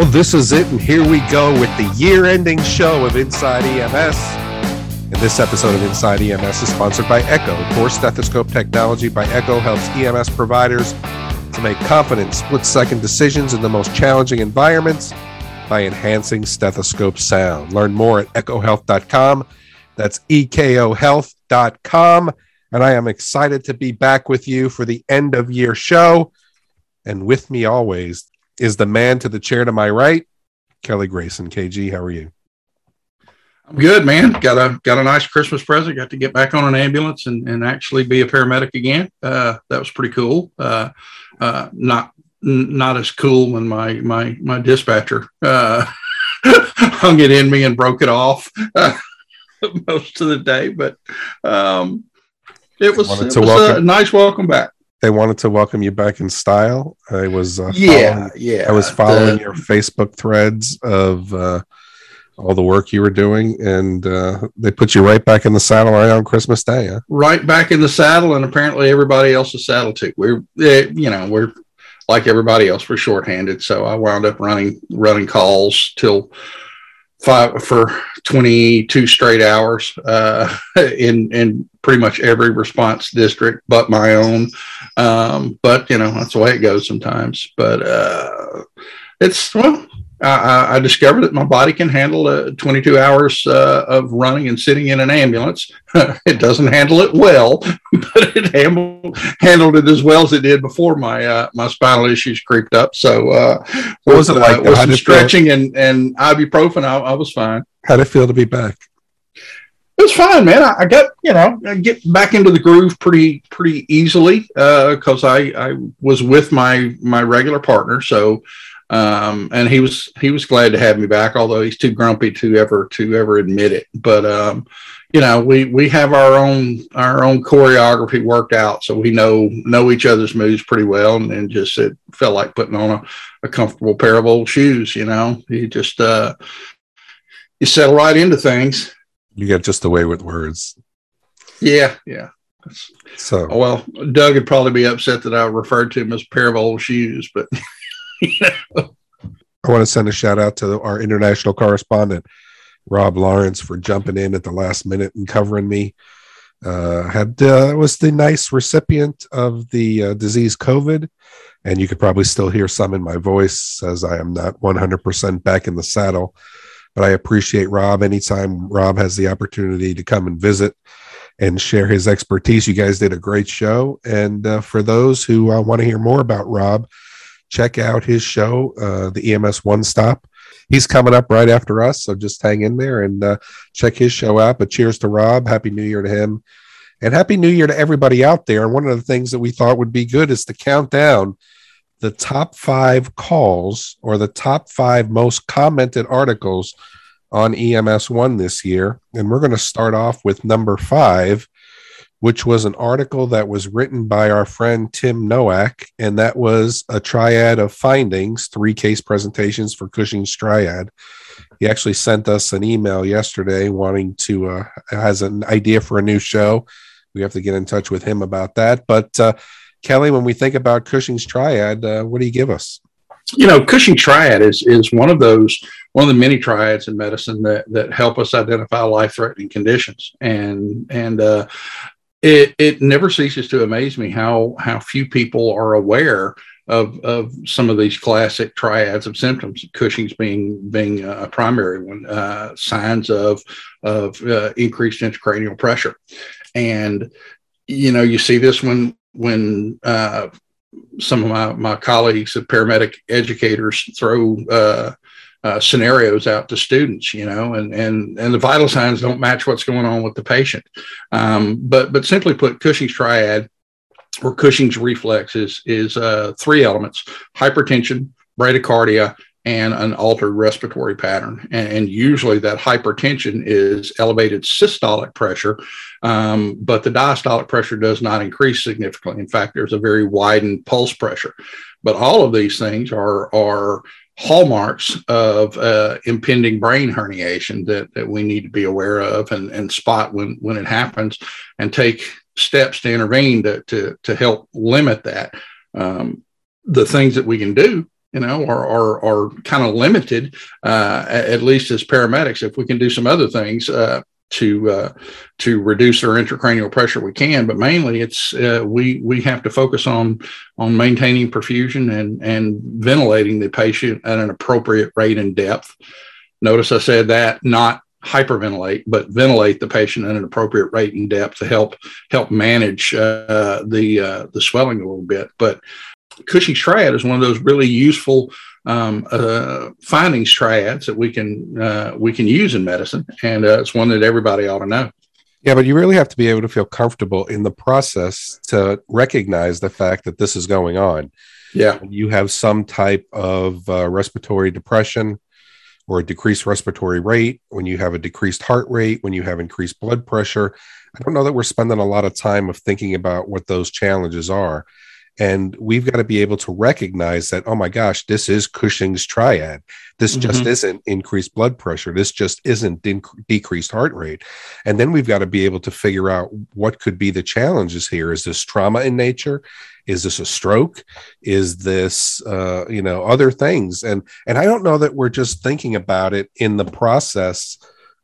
Oh, this is it, and here we go with the year-ending show of Inside EMS. And this episode of Inside EMS is sponsored by Eko, core stethoscope technology by Eko helps EMS providers to make confident split-second decisions in the most challenging environments by enhancing stethoscope sound. Learn more at ekohealth.com. That's ekohealth.com. And I am excited to be back with you for the end-of-year show. And with me always is the man to the chair to my right, Kelly Grayson. KG, how are you? I'm good, man. Got a nice Christmas present. Got to get back on an ambulance and actually be a paramedic again. That was pretty cool. Not as cool when my dispatcher hung it in me and broke it off most of the day, but it was a nice welcome back. They wanted to welcome you back in style. I was following your Facebook threads of all the work you were doing, and they put you right back in the saddle right on Christmas Day. Huh? Right back in the saddle, and apparently everybody else's saddle too. We're like everybody else, we're shorthanded, so I wound up running calls till 5 for 22 straight hours in pretty much every response district but my own. But you know, that's the way it goes sometimes. But I discovered that my body can handle 22 hours of running and sitting in an ambulance. It doesn't handle it well, but it handled it as well as it did before my spinal issues creeped up. So what was it like? With some stretching and ibuprofen, I was fine. How'd it feel to be back? It was fine, man. I got back into the groove pretty easily because I was with my regular partner. So. And he was glad to have me back, although he's too grumpy to ever admit it. But, you know, we have our own choreography worked out. So we know each other's moves pretty well. And just, it felt like putting on a comfortable pair of old shoes. You know, you just, you settle right into things. You get just away with words. Yeah. Yeah. So, well, Doug would probably be upset that I referred to him as a pair of old shoes, but I want to send a shout out to our international correspondent, Rob Lawrence, for jumping in at the last minute and covering me. Was the nice recipient of the disease COVID, and you could probably still hear some in my voice as I am not 100% back in the saddle. But I appreciate Rob. Anytime Rob has the opportunity to come and visit and share his expertise, you guys did a great show. And for those who want to hear more about Rob, check out his show, the EMS One Stop. He's coming up right after us, so just hang in there and check his show out. But cheers to Rob. Happy New Year to him. And Happy New Year to everybody out there. And one of the things that we thought would be good is to count down the top 5 calls or the top 5 most commented articles on EMS One this year. And we're going to start off with number 5, which was an article that was written by our friend Tim Nowak, and that was a triad of findings, 3 case presentations for Cushing's triad. He actually sent us an email yesterday wanting to, has an idea for a new show. We have to get in touch with him about that. But Kelly, when we think about Cushing's triad, what do you give us? You know, Cushing's triad is one of the many triads in medicine that help us identify life-threatening conditions. And It never ceases to amaze me how few people are aware of some of these classic triads of symptoms, Cushing's being a primary one, signs of increased intracranial pressure. And, you know, you see this when some of my colleagues, the paramedic educators, throw scenarios out to students, you know, and the vital signs don't match what's going on with the patient. But simply put, Cushing's triad or Cushing's reflex is 3 elements: hypertension, bradycardia, and an altered respiratory pattern. And usually that hypertension is elevated systolic pressure, but the diastolic pressure does not increase significantly. In fact, there's a very widened pulse pressure. But all of these things are hallmarks of impending brain herniation that we need to be aware of and spot when it happens and take steps to intervene to help limit that. The things that we can do you know, are kind of limited, at least as paramedics. If we can do some other things to reduce their intracranial pressure, we can, but mainly it's we have to focus on maintaining perfusion and ventilating the patient at an appropriate rate and depth. Notice I said that, not hyperventilate, but ventilate the patient at an appropriate rate and depth to help manage the swelling a little bit. But Cushing's triad is one of those really useful findings triads that we can use in medicine, and it's one that everybody ought to know. Yeah, but you really have to be able to feel comfortable in the process to recognize the fact that this is going on. Yeah, you have some type of respiratory depression or a decreased respiratory rate, when you have a decreased heart rate, when you have increased blood pressure. I don't know that we're spending a lot of time of thinking about what those challenges are. And we've got to be able to recognize that, oh my gosh, this is Cushing's triad. This just isn't increased blood pressure. This just isn't decreased heart rate. And then we've got to be able to figure out what could be the challenges here. Is this trauma in nature? Is this a stroke? Is this, other things? And I don't know that we're just thinking about it in the process,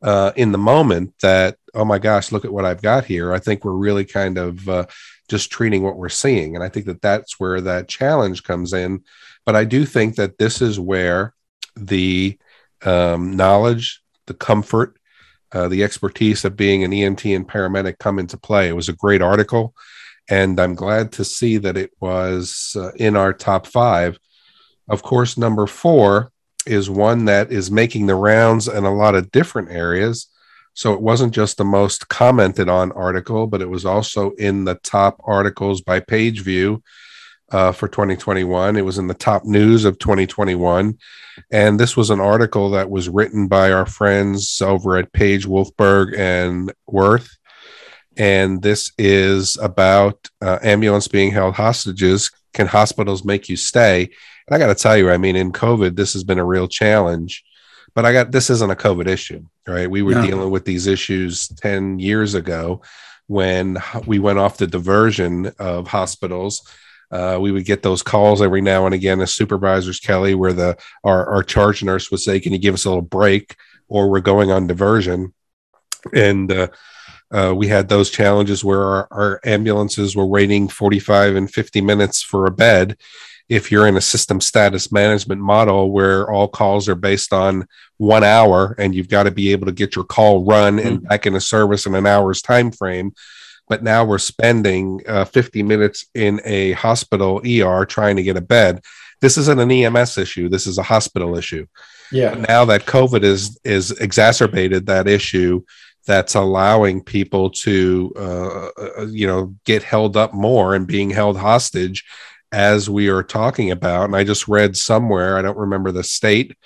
in the moment that, oh my gosh, look at what I've got here. I think we're really kind of just treating what we're seeing. And I think that that's where that challenge comes in. But I do think that this is where the knowledge, the comfort, the expertise of being an EMT and paramedic come into play. It was a great article, and I'm glad to see that it was in our top 5. Of course, number 4 is one that is making the rounds in a lot of different areas. So it wasn't just the most commented on article, but it was also in the top articles by PageView for 2021. It was in the top news of 2021. And this was an article that was written by our friends over at Paige Wolfberg and Wirth. And this is about ambulance being held hostages. Can hospitals make you stay? And I got to tell you, I mean, in COVID, this has been a real challenge. But this isn't a COVID issue, right? We were dealing with these issues 10 years ago when we went off the diversion of hospitals. We would get those calls every now and again as supervisors, Kelly, where our charge nurse would say, can you give us a little break, or we're going on diversion. And we had those challenges where our ambulances were waiting 45 and 50 minutes for a bed. If you're in a system status management model where all calls are based on 1 hour and you've got to be able to get your call run and back into service in an hour's time frame. But now we're spending 50 minutes in a hospital ER trying to get a bed. This isn't an EMS issue. This is a hospital issue. Yeah. But now that COVID is exacerbated that issue, that's allowing people to, get held up more and being held hostage as we are talking about. And I just read somewhere, I don't remember the state,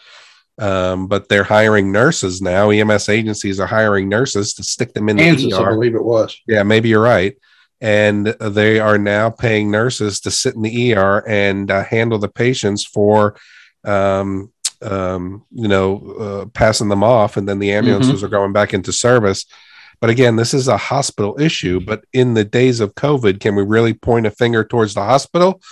but they're hiring nurses now. EMS agencies are hiring nurses to stick them in the Kansas, ER. I believe it was. Yeah, maybe you're right. And they are now paying nurses to sit in the ER and handle the patients for, passing them off. And then the ambulances are going back into service. But again, this is a hospital issue. But in the days of COVID, can we really point a finger towards the hospital?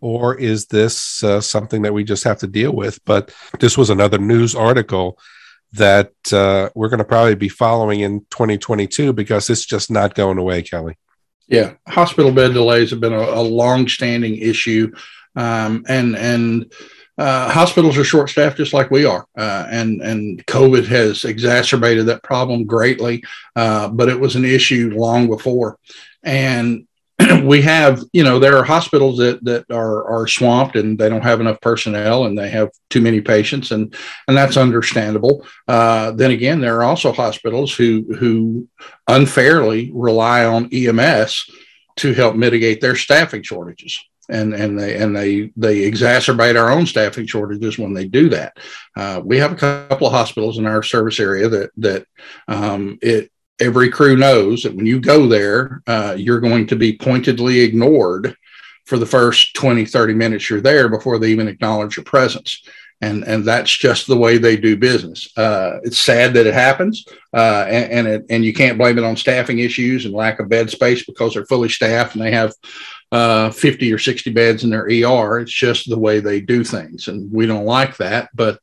Or is this something that we just have to deal with? But this was another news article that we're going to probably be following in 2022 because it's just not going away, Kelly. Yeah. Hospital bed delays have been a longstanding issue. Hospitals are short-staffed just like we are, and COVID has exacerbated that problem greatly, but it was an issue long before. And we have, there are hospitals that are swamped and they don't have enough personnel and they have too many patients, and that's understandable. Then again, there are also hospitals who unfairly rely on EMS to help mitigate their staffing shortages. And they exacerbate our own staffing shortages when they do that. We have a couple of hospitals in our service area that every crew knows that when you go there, you're going to be pointedly ignored for the first 20, 30 minutes you're there before they even acknowledge your presence. And that's just the way they do business. It's sad that it happens, and you can't blame it on staffing issues and lack of bed space, because they're fully staffed and they have 50 or 60 beds in their ER. It's just the way they do things, and we don't like that. But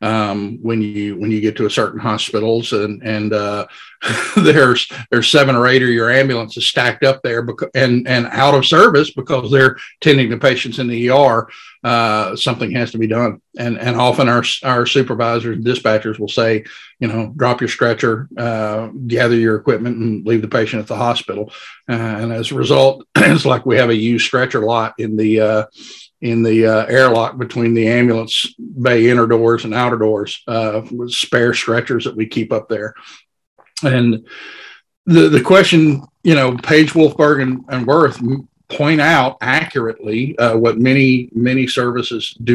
when you get to a certain hospitals and there's 7 or 8 of your ambulances stacked up there and out of service because they're tending to patients in the ER, something has to be done. And often our supervisors and dispatchers will say, drop your stretcher, gather your equipment, and leave the patient at the hospital. And as a result, it's like we have a used stretcher lot in the airlock between the ambulance bay inner doors and outer doors, with spare stretchers that we keep up there. And the question, Paige Wolfberg and Wirth point out accurately what many services may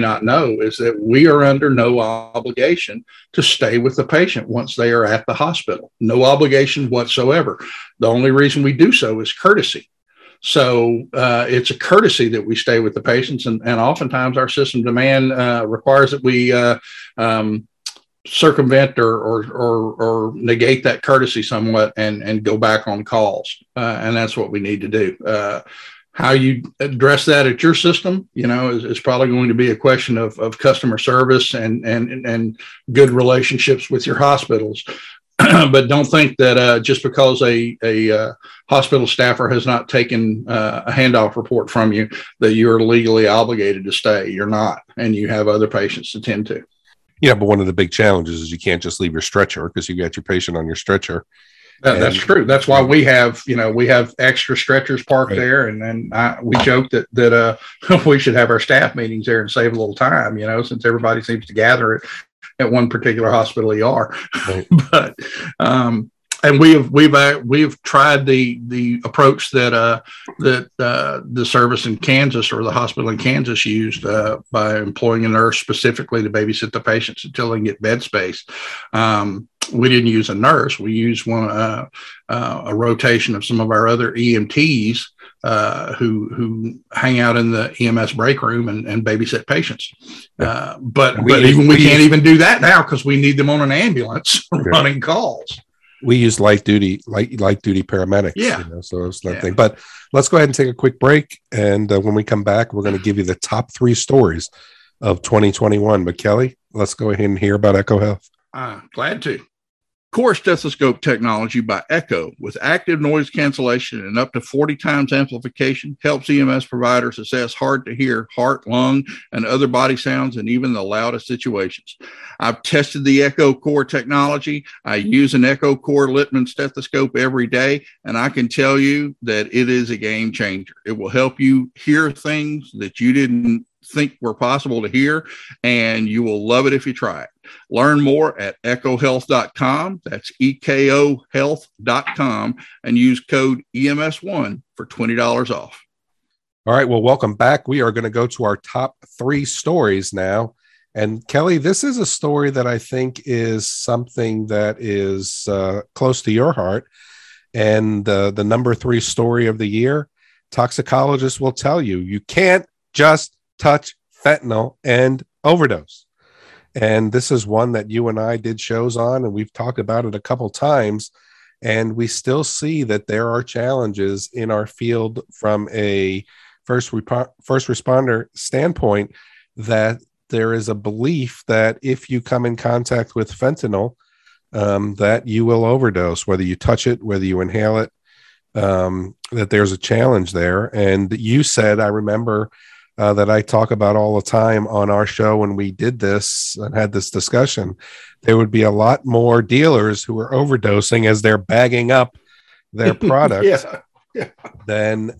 not know, is that we are under no obligation to stay with the patient once they are at the hospital. No obligation whatsoever. The only reason we do so is courtesy. So it's a courtesy that we stay with the patients, and oftentimes our system demand requires that we circumvent or negate that courtesy somewhat and go back on calls. And that's what we need to do. How you address that at your system, is probably going to be a question of customer service and good relationships with your hospitals. But don't think that just because a hospital staffer has not taken a handoff report from you that you're legally obligated to stay. You're not, and you have other patients to tend to. Yeah, but one of the big challenges is you can't just leave your stretcher, because you got your patient on your stretcher. That's true. That's why we have extra stretchers parked there. And then we joke that we should have our staff meetings there and save a little time, since everybody seems to gather at one particular hospital ER. Right. But, and we've tried the approach that the service in Kansas, or the hospital in Kansas, used by employing a nurse specifically to babysit the patients until they get bed space. We didn't use a nurse. We used a rotation of some of our other EMTs who hang out in the EMS break room and babysit patients. But we can't even do that now, because we need them on an ambulance running calls. We use light duty paramedics. Yeah. So it's that thing. But let's go ahead and take a quick break. And when we come back, we're going to give you the top 3 stories of 2021. But Kelly, let's go ahead and hear about Eko Health. Glad to. CORE stethoscope technology by Eko, with active noise cancellation and up to 40 times amplification, helps EMS providers assess hard-to-hear heart, lung, and other body sounds, and even the loudest situations. I've tested the Eko CORE technology. I use an Eko CORE Littman stethoscope every day, and I can tell you that it is a game changer. It will help you hear things that you didn't think were possible to hear, and you will love it if you try it. Learn more at ekohealth.com. That's ekohealth.com, and use code EMS1 for $20 off. All right. Well, welcome back. We are going to go to our top 3 stories now. And Kelly, this is a story that I think is something that is close to your heart. And the number 3 story of the year, toxicologists will tell you can't just touch fentanyl and overdose. And this is one that you and I did shows on, and we've talked about it a couple times, and we still see that there are challenges in our field from a first responder standpoint, that there is a belief that if you come in contact with fentanyl, that you will overdose, whether you touch it, whether you inhale it, that there's a challenge there. And you said, I remember that I talk about all the time on our show when we did this and had this discussion, there would be a lot more dealers who are overdosing as they're bagging up their products than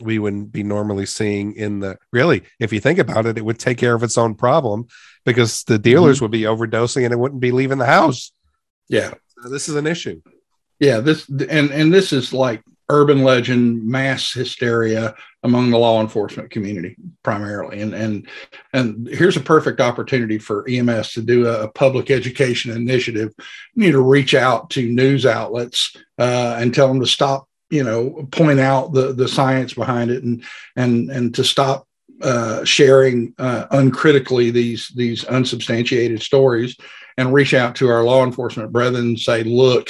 we wouldn't be normally seeing in the, really, if you think about it, it would take care of its own problem, because the dealers would be overdosing and it wouldn't be leaving the house. Yeah. So this is an issue. Yeah. This is like urban legend, mass hysteria among the law enforcement community primarily. And here's a perfect opportunity for EMS to do a public education initiative. You need to reach out to news outlets and tell them to stop, point out the science behind it and to stop sharing uncritically these unsubstantiated stories and reach out to our law enforcement brethren and say, look,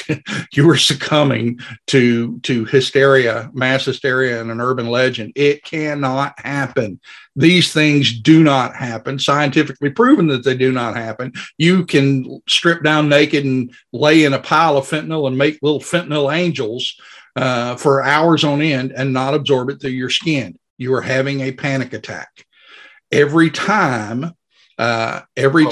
you are succumbing to hysteria, mass hysteria, and an urban legend. It cannot happen. These things do not happen. Scientifically proven that they do not happen. You can strip down naked and lay in a pile of fentanyl and make little fentanyl angels for hours on end and not absorb it through your skin. You are having a panic attack. Every time we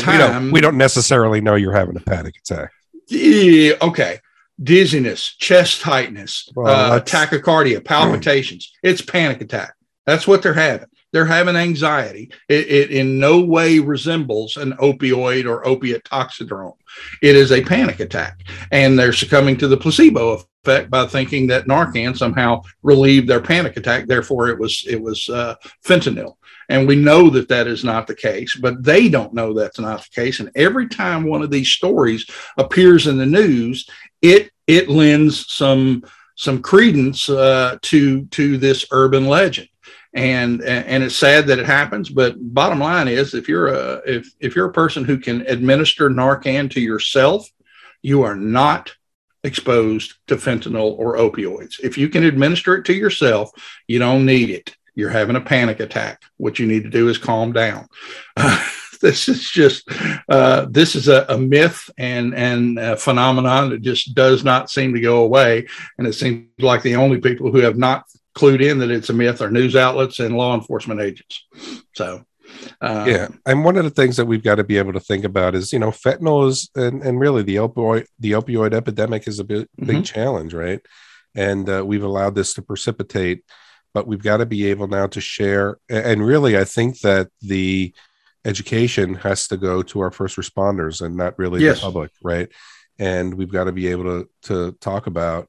don't necessarily know you're having a panic attack. Yeah, okay. Dizziness, chest tightness, tachycardia, palpitations. It's panic attack. That's what they're having. They're having anxiety. It in no way resembles an opioid or opiate toxidrome. It is a panic attack, and they're succumbing to the placebo effect by thinking that Narcan somehow relieved their panic attack. Therefore, it was fentanyl. And we know that that is not the case, but they don't know that's not the case. And every time one of these stories appears in the news, it lends some credence to this urban legend. And it's sad that it happens, but bottom line is, if you're a person who can administer Narcan to yourself, you are not exposed to fentanyl or opioids. If you can administer it to yourself, you don't need it. You're having a panic attack. What you need to do is calm down. This is just this is a myth and a phenomenon that just does not seem to go away. And it seems like the only people who have not clued in that it's a myth are news outlets and law enforcement agents. So, yeah. And one of the things that we've got to be able to think about is, fentanyl is, and really the opioid epidemic is a big challenge, right? And we've allowed this to precipitate, but we've got to be able now to share. And really, I think that the education has to go to our first responders and not really the public, right? And we've got to be able to talk about,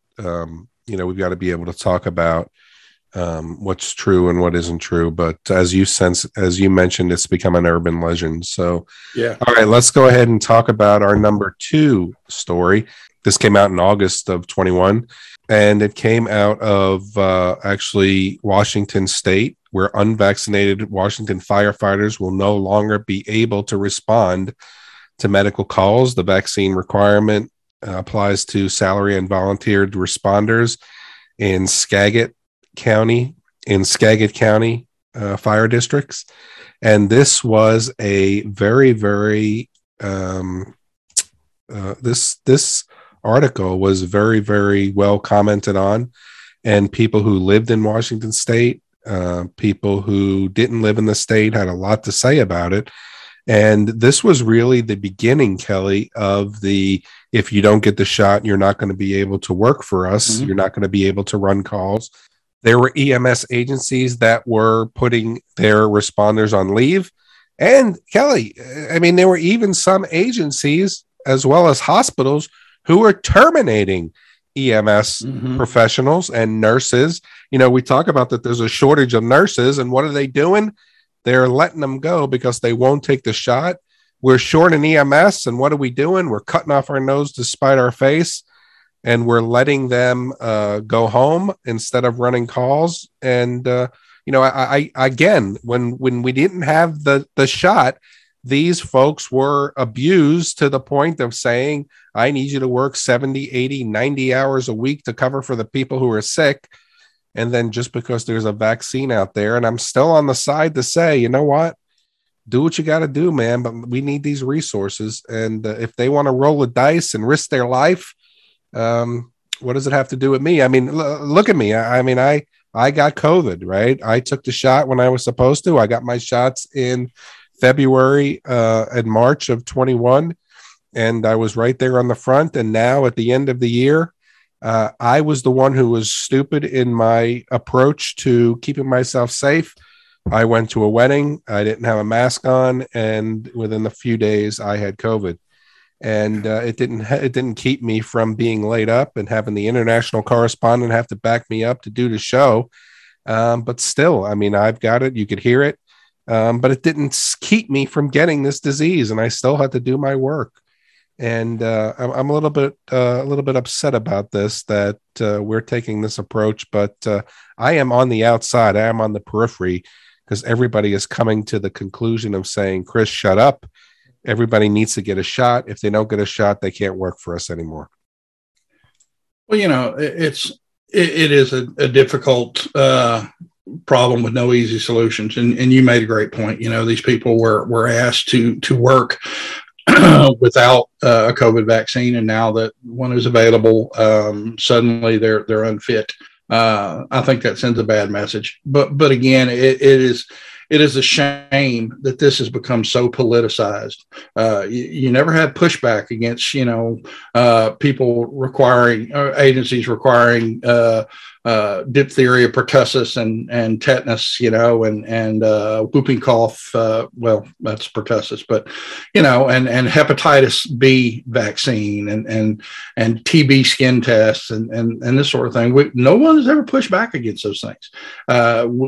what's true and what isn't true. But as you mentioned, it's become an urban legend. So, yeah. All right, let's go ahead and talk about our number 2 story. This came out in August of 21, and it came out of actually Washington State, where unvaccinated Washington firefighters will no longer be able to respond to medical calls. The vaccine requirement applies to salary and volunteered responders in Skagit County fire districts. And this was a very, very, this article was very, very well commented on, and people who lived in Washington State, people who didn't live in the state had a lot to say about it. And this was really the beginning, Kelly, of the, if you don't get the shot, you're not going to be able to work for us. Mm-hmm. You're not going to be able to run calls. There were EMS agencies that were putting their responders on leave. And Kelly, I mean, there were even some agencies as well as hospitals who were terminating EMS professionals and nurses. We talk about that there's a shortage of nurses, and what are they doing? They're letting them go because they won't take the shot. We're short in EMS, and what are we doing? We're cutting off our nose to spite our face, and we're letting them go home instead of running calls. And, I again, when we didn't have the shot, these folks were abused to the point of saying, I need you to work 70, 80, 90 hours a week to cover for the people who are sick. And then just because there's a vaccine out there, and I'm still on the side to say, you know what, do what you got to do, man, but we need these resources. And if they want to roll the dice and risk their life, what does it have to do with me? I mean, look at me. I got COVID, right? I took the shot when I was supposed to. I got my shots in February and March of 21, and I was right there on the front. And now at the end of the year, I was the one who was stupid in my approach to keeping myself safe. I went to a wedding. I didn't have a mask on, and within a few days, I had COVID, and it didn't keep me from being laid up and having the international correspondent have to back me up to do the show. But still, I mean, I've got it. You could hear it, but it didn't keep me from getting this disease, and I still had to do my work. And I'm a little bit upset about this, that we're taking this approach, but I am on the outside. I am on the periphery. because everybody is coming to the conclusion of saying, Chris, shut up. Everybody needs to get a shot. If they don't get a shot, they can't work for us anymore. Well, you know, it is a difficult problem with no easy solutions. And you made a great point. You know, these people were asked to work without a COVID vaccine. And now that one is available, suddenly they're unfit. I think that sends a bad message, but again, it is a shame that this has become so politicized. You never had pushback against, people requiring agencies requiring diphtheria, pertussis, and tetanus, and whooping cough. Well, that's pertussis, but and hepatitis B vaccine and TB skin tests and this sort of thing. No one has ever pushed back against those things.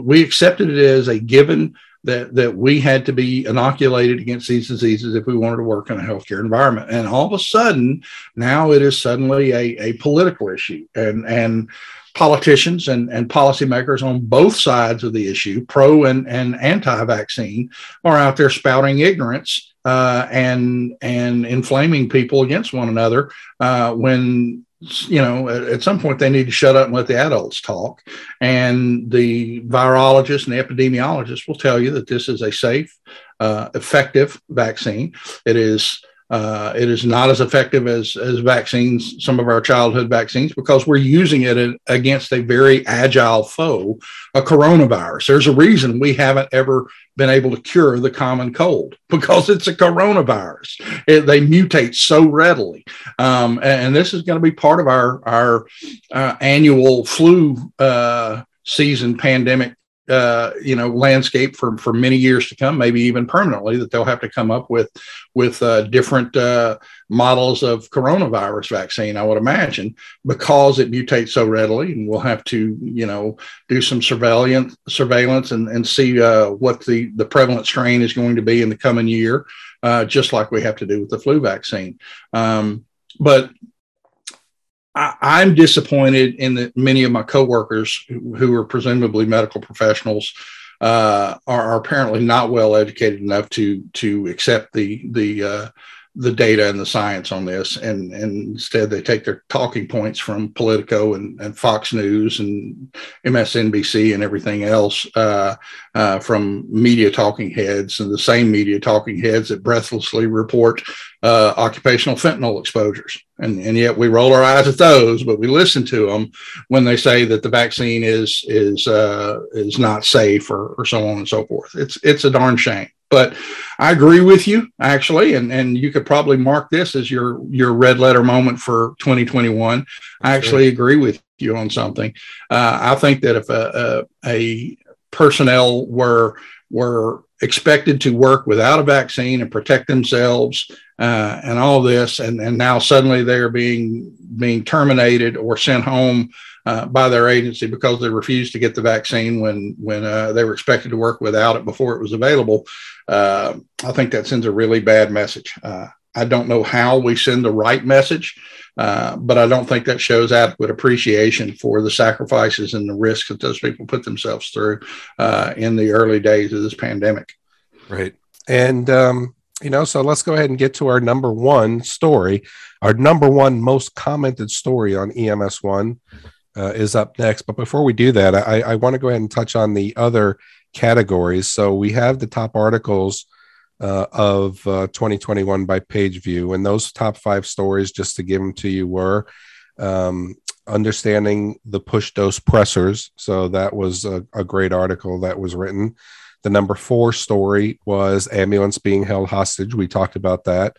We accepted it as a given that we had to be inoculated against these diseases if we wanted to work in a healthcare environment. And all of a sudden, now it is suddenly a political issue, and politicians and policymakers on both sides of the issue, pro and anti-vaccine, are out there spouting ignorance and inflaming people against one another when, at some point they need to shut up and let the adults talk. And the virologists and the epidemiologists will tell you that this is a safe, effective vaccine. It is not as effective as vaccines, some of our childhood vaccines, because we're using it against a very agile foe, a coronavirus. There's a reason we haven't ever been able to cure the common cold, because it's a coronavirus. They mutate so readily. And this is going to be part of our annual flu season pandemic landscape for many years to come, maybe even permanently, that they'll have to come up with different models of coronavirus vaccine, I would imagine, because it mutates so readily, and we'll have to, do some surveillance and see what the prevalent strain is going to be in the coming year, just like we have to do with the flu vaccine. But I'm disappointed in that many of my coworkers who are presumably medical professionals are apparently not well educated enough to accept the data and the science on this, and instead they take their talking points from Politico and Fox News and MSNBC and everything else from media talking heads, and the same media talking heads that breathlessly report occupational fentanyl exposures. And yet we roll our eyes at those, but we listen to them when they say that the vaccine is not safe or so on and so forth. It's a darn shame. But I agree with you, actually, and you could probably mark this as your red letter moment for 2021. I actually agree with you on something. I think that if a personnel were expected to work without a vaccine and protect themselves and all this, and now suddenly they are being terminated or sent home by their agency because they refused to get the vaccine when they were expected to work without it before it was available, I think that sends a really bad message. I don't know how we send the right message, but I don't think that shows adequate appreciation for the sacrifices and the risks that those people put themselves through in the early days of this pandemic. Right. And, so let's go ahead and get to our number one story. Our number one most commented story on EMS1 is up next. But before we do that, I want to go ahead and touch on the other categories. So we have the top articles of 2021 by PageView. And those top five stories, just to give them to you, were understanding the push dose pressers. So that was a great article that was written. The number four story was ambulance being held hostage. We talked about that.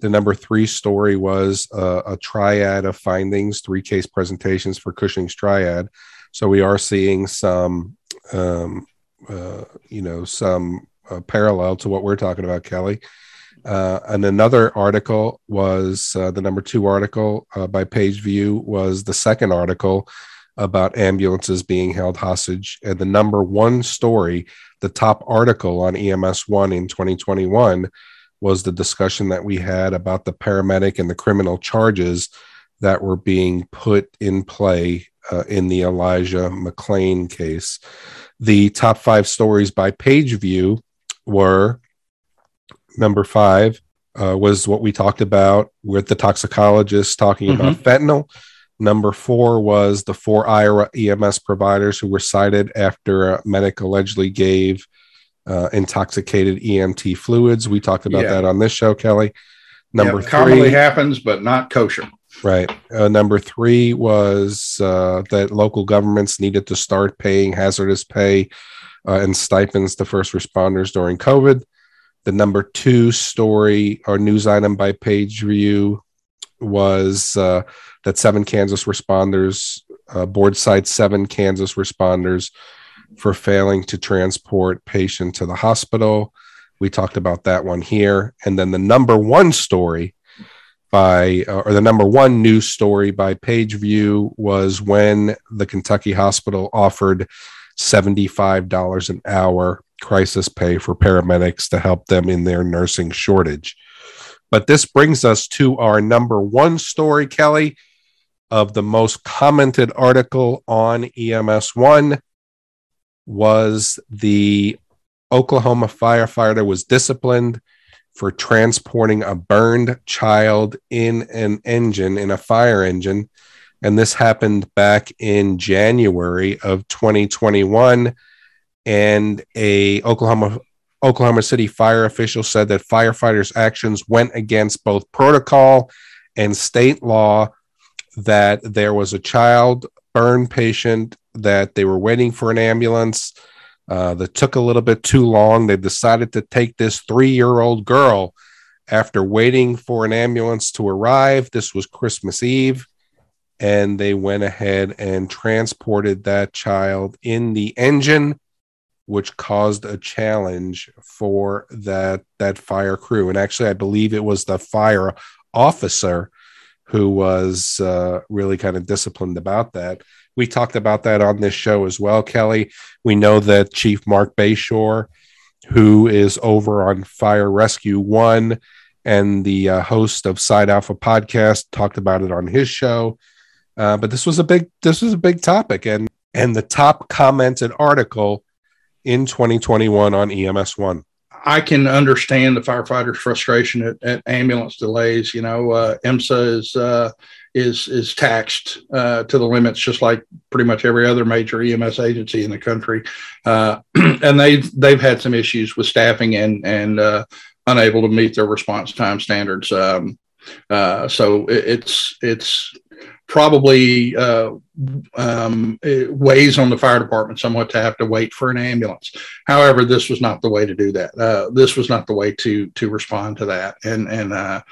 The number three story was a triad of findings, 3 case presentations for Cushing's triad. So we are seeing some parallel to what we're talking about, Kelly. And another article was the number 2 article by PageView was the second article about ambulances being held hostage. And the number 1 story, the top article on EMS1 in 2021, was the discussion that we had about the paramedic and the criminal charges that were being put in play in the Elijah McClain case. The top five stories by page view were number five, was what we talked about with the toxicologist talking about fentanyl. Number four was the four IRA EMS providers who were cited after a medic allegedly gave intoxicated EMT fluids. We talked about that on this show, Kelly. Number three, commonly happens, but not kosher. Right. Number three was that local governments needed to start paying hazardous pay and stipends to first responders during COVID. The number two story or news item by page view was that seven Kansas responders, board cites seven Kansas responders for failing to transport patient to the hospital. We talked about that one here. And then the number one story by, or the number one news story by page view was when the Kentucky hospital offered $75 an hour crisis pay for paramedics to help them in their nursing shortage. But this brings us to our number one story, Kelly, of the most commented article on EMS1 was the Oklahoma firefighter was disciplined for transporting a burned child in an engine, in a fire engine. And this happened back in January of 2021. And a Oklahoma City fire official said that firefighters' actions went against both protocol and state law, that there was a child burn patient that they were waiting for an ambulance that took a little bit too long. They decided to take this 3-year-old girl after waiting for an ambulance to arrive. This was Christmas Eve, and they went ahead and transported that child in the engine, which caused a challenge for that fire crew. And actually, I believe it was the fire officer who was really kind of disciplined about that. We talked about that on this show as well, Kelly. We know that Chief Mark Bashore, who is over on Fire Rescue One and the host of Side Alpha Podcast, talked about it on his show. But this was a big topic, and the top commented article in 2021 on EMS1. I can understand the firefighters' frustration at ambulance delays. You know, EMSA is taxed to the limits, just like pretty much every other major EMS agency in the country, and they've had some issues with staffing and unable to meet their response time standards. So it's probably it weighs on the fire department somewhat to have to wait for an ambulance. However, this was not the way to do that. This was not the way to respond to that. And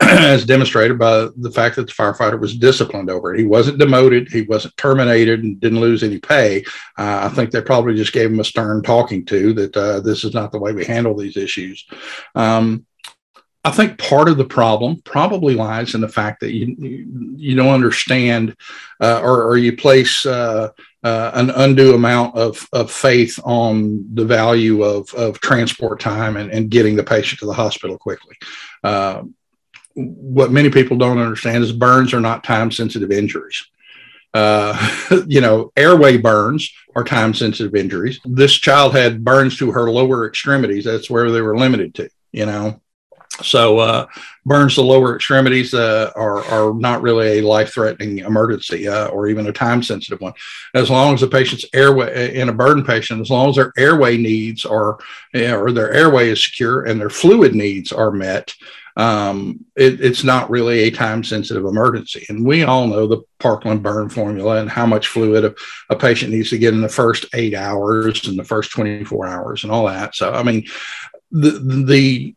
as demonstrated by the fact that the firefighter was disciplined over it. He wasn't demoted. He wasn't terminated and didn't lose any pay. I think they probably just gave him a stern talking to that. This is not the way we handle these issues. I think part of the problem probably lies in the fact that you don't understand or you place an undue amount of faith on the value of transport time and getting the patient to the hospital quickly. What many people don't understand is burns are not time-sensitive injuries. Airway burns are time-sensitive injuries. This child had burns to her lower extremities. That's where they were limited to, So burns to lower extremities are not really a life-threatening emergency or even a time-sensitive one. As long as the patient's airway, in a burn patient, as long as their airway needs are, or their airway is secure and their fluid needs are met, it's not really a time-sensitive emergency. And we all know the Parkland burn formula and how much fluid a patient needs to get in the first 8 hours and the first 24 hours and all that. So, I mean, the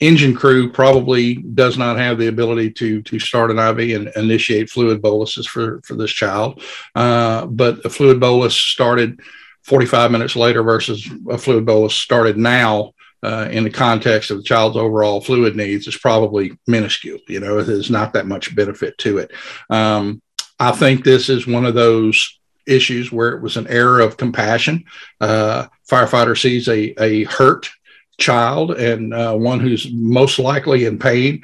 engine crew probably does not have the ability to start an IV and initiate fluid boluses for this child. But a fluid bolus started 45 minutes later versus a fluid bolus started now in the context of the child's overall fluid needs is probably minuscule. There's not that much benefit to it. I think this is one of those issues where it was an error of compassion. Firefighter sees a hurt child and one who's most likely in pain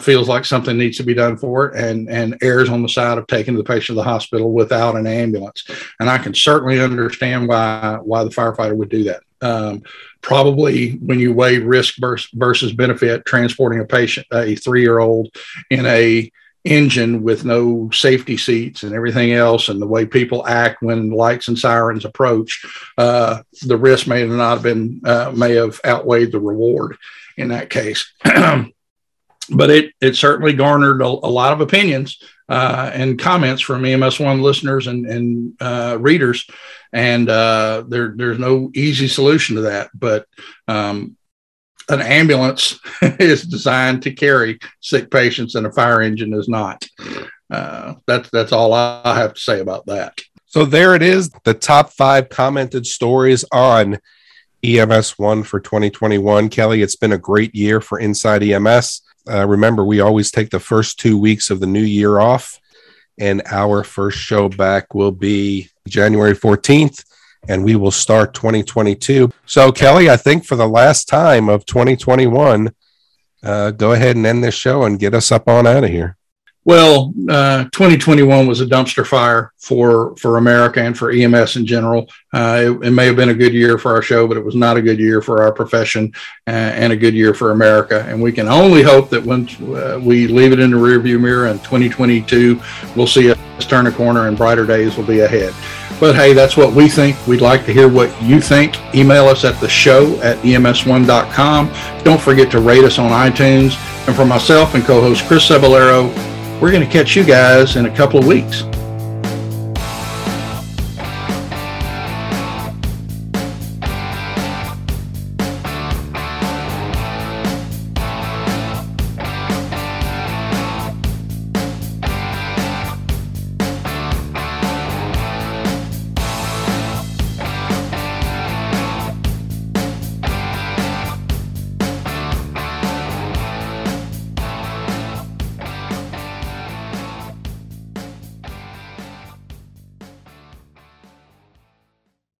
feels like something needs to be done for it and errs on the side of taking the patient to the hospital without an ambulance. And I can certainly understand why the firefighter would do that. Probably when you weigh risk versus benefit, transporting a patient, a 3-year-old in a engine with no safety seats and everything else, and the way people act when lights and sirens approach, the risk may have not have been, may have outweighed the reward in that case. But it certainly garnered a lot of opinions and comments from EMS1 listeners and readers. And there's no easy solution to that, but an ambulance is designed to carry sick patients and a fire engine is not. That's all I have to say about that. So there it is. The top 5 commented stories on EMS1 for 2021. Kelly, it's been a great year for Inside EMS. Remember, we always take the first 2 weeks of the new year off, and our first show back will be January 14th. And we will start 2022. So, Kelly, I think for the last time of 2021, go ahead and end this show and get us up on out of here. Well, 2021 was a dumpster fire for America and for EMS in general. It may have been a good year for our show, but it was not a good year for our profession and a good year for America. And we can only hope that when we leave it in the rearview mirror in 2022, we'll see us turn a corner and brighter days will be ahead. But hey, that's what we think. We'd like to hear what you think. Email us at the show at EMS1.com. Don't forget to rate us on iTunes. And for myself and co-host Chris Cebollero, we're going to catch you guys in a couple of weeks.